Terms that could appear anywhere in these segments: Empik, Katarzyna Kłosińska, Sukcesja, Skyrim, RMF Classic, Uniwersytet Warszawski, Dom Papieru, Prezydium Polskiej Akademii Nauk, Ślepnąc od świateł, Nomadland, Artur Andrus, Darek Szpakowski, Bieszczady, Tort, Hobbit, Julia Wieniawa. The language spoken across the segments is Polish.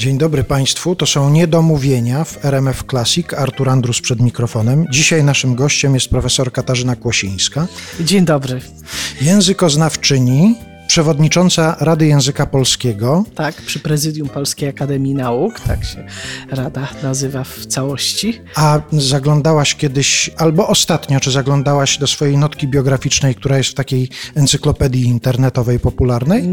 Dzień dobry Państwu, to są niedomówienia w RMF Classic. Artur Andrus przed mikrofonem. Dzisiaj naszym gościem jest profesor Katarzyna Kłosińska. Dzień dobry. Językoznawczyni, przewodnicząca Rady Języka Polskiego. Tak, przy Prezydium Polskiej Akademii Nauk, tak się Rada nazywa w całości. A zaglądałaś kiedyś, albo ostatnio, czy zaglądałaś do swojej notki biograficznej, która jest w takiej encyklopedii internetowej popularnej?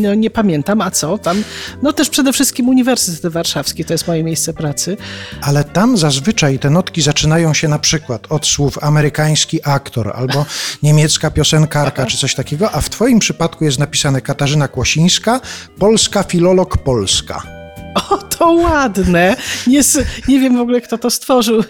No nie pamiętam, a co tam? No też przede wszystkim Uniwersytet Warszawski, to jest moje miejsce pracy. Ale tam zazwyczaj te notki zaczynają się na przykład od słów amerykański aktor, albo niemiecka piosenkarka, czy coś takiego, a w twoim przypadku jest napisane Katarzyna Kłosińska, polska filolog polska. O, to ładne. Nie wiem w ogóle, kto to stworzył.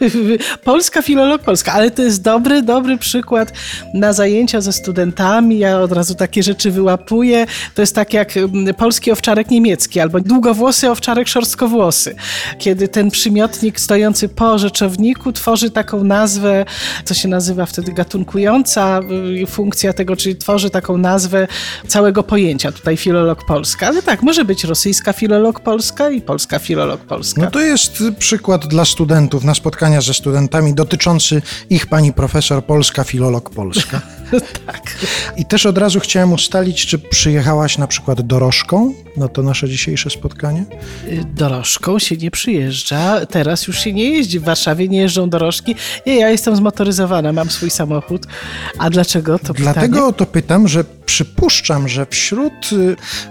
Polska filolog polska, ale to jest dobry przykład na zajęcia ze studentami. Ja od razu takie rzeczy wyłapuję. To jest tak jak polski owczarek niemiecki albo długowłosy owczarek szorstkowłosy. Kiedy ten przymiotnik stojący po rzeczowniku tworzy taką nazwę, co się nazywa wtedy gatunkująca funkcja tego, czyli tworzy taką nazwę całego pojęcia. Tutaj filolog polska, ale tak, może być rosyjska filolog polska i polska filolog polska. No to jest przykład dla studentów, na spotkania ze studentami dotyczący ich pani profesor polska filolog polska. Tak. I też od razu chciałem ustalić, czy przyjechałaś na przykład dorożką na to nasze dzisiejsze spotkanie? Dorożką się nie przyjeżdża, teraz już się nie jeździ, w Warszawie nie jeżdżą dorożki. Nie, ja jestem zmotoryzowana, mam swój samochód. A dlaczego to pytanie? Dlatego to pytam, że przypuszczam, że wśród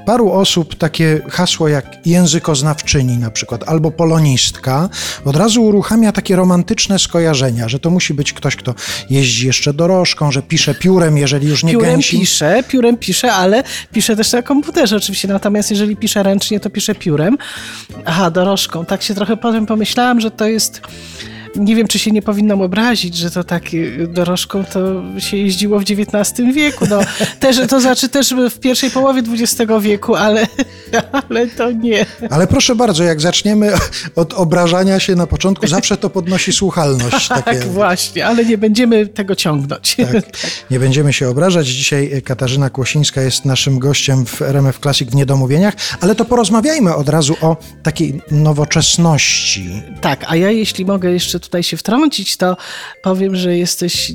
paru osób takie hasło jak językoznawczyni na przykład, albo polonistka, od razu uruchamia takie romantyczne skojarzenia, że to musi być ktoś, kto jeździ jeszcze dorożką, że pisze piórem, jeżeli już nie gęsi. Piórem piszę, ale piszę też na komputerze oczywiście, natomiast jeżeli piszę ręcznie, to piszę piórem. Aha, dorożką. Tak się trochę potem pomyślałam, że to jest... Nie wiem, czy się nie powinnam obrazić, że to tak dorożką to się jeździło w XIX wieku. No, też w pierwszej połowie XX wieku, ale to nie. Ale proszę bardzo, jak zaczniemy od obrażania się na początku, zawsze to podnosi słuchalność. Tak, takie. Właśnie, ale nie będziemy tego ciągnąć. Tak, nie będziemy się obrażać. Dzisiaj Katarzyna Kłosińska jest naszym gościem w RMF Classic w Niedomówieniach, ale to porozmawiajmy od razu o takiej nowoczesności. Tak, a ja jeśli mogę jeszcze tutaj się wtrącić, to powiem, że jesteś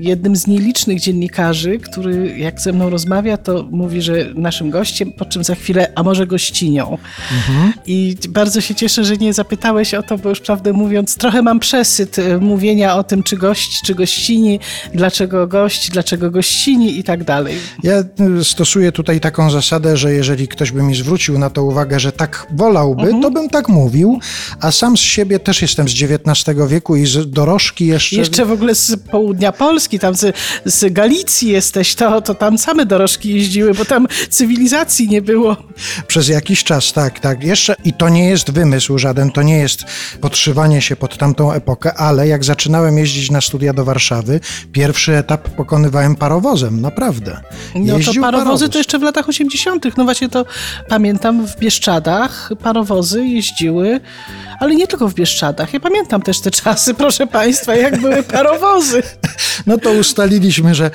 jednym z nielicznych dziennikarzy, który jak ze mną rozmawia, to mówi, że naszym gościem, po czym za chwilę, a może gościnią. Mhm. I bardzo się cieszę, że nie zapytałeś o to, bo już prawdę mówiąc, trochę mam przesyt mówienia o tym, czy gość, czy gościni, dlaczego gość, dlaczego gościni i tak dalej. Ja stosuję tutaj taką zasadę, że jeżeli ktoś by mi zwrócił na to uwagę, że tak wolałby, to bym tak mówił, a sam z siebie też jestem z XIX wieku i z dorożki jeszcze... Jeszcze w ogóle z południa Polski, tam z Galicji jesteś, to tam same dorożki jeździły, bo tam cywilizacji nie było. Przez jakiś czas, tak. Jeszcze i to nie jest wymysł żaden, to nie jest podszywanie się pod tamtą epokę, ale jak zaczynałem jeździć na studia do Warszawy, pierwszy etap pokonywałem parowozem, naprawdę. Jeździł to parowozy to jeszcze w latach 80. No właśnie to pamiętam w Bieszczadach parowozy jeździły, ale nie tylko w Bieszczadach. Ja pamiętam też te czasy, proszę Państwa, jak były parowozy. No to ustaliliśmy, że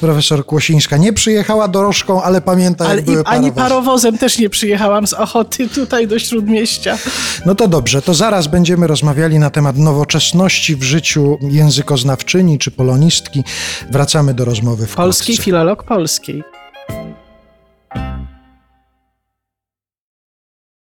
profesor Kłosińska nie przyjechała dorożką, ale pamięta, jak były parowozy. Ani parowozem też nie przyjechałam z Ochoty tutaj do Śródmieścia. No to dobrze, to zaraz będziemy rozmawiali na temat nowoczesności w życiu językoznawczyni czy polonistki. Wracamy do rozmowy w Polski filolog polskiej.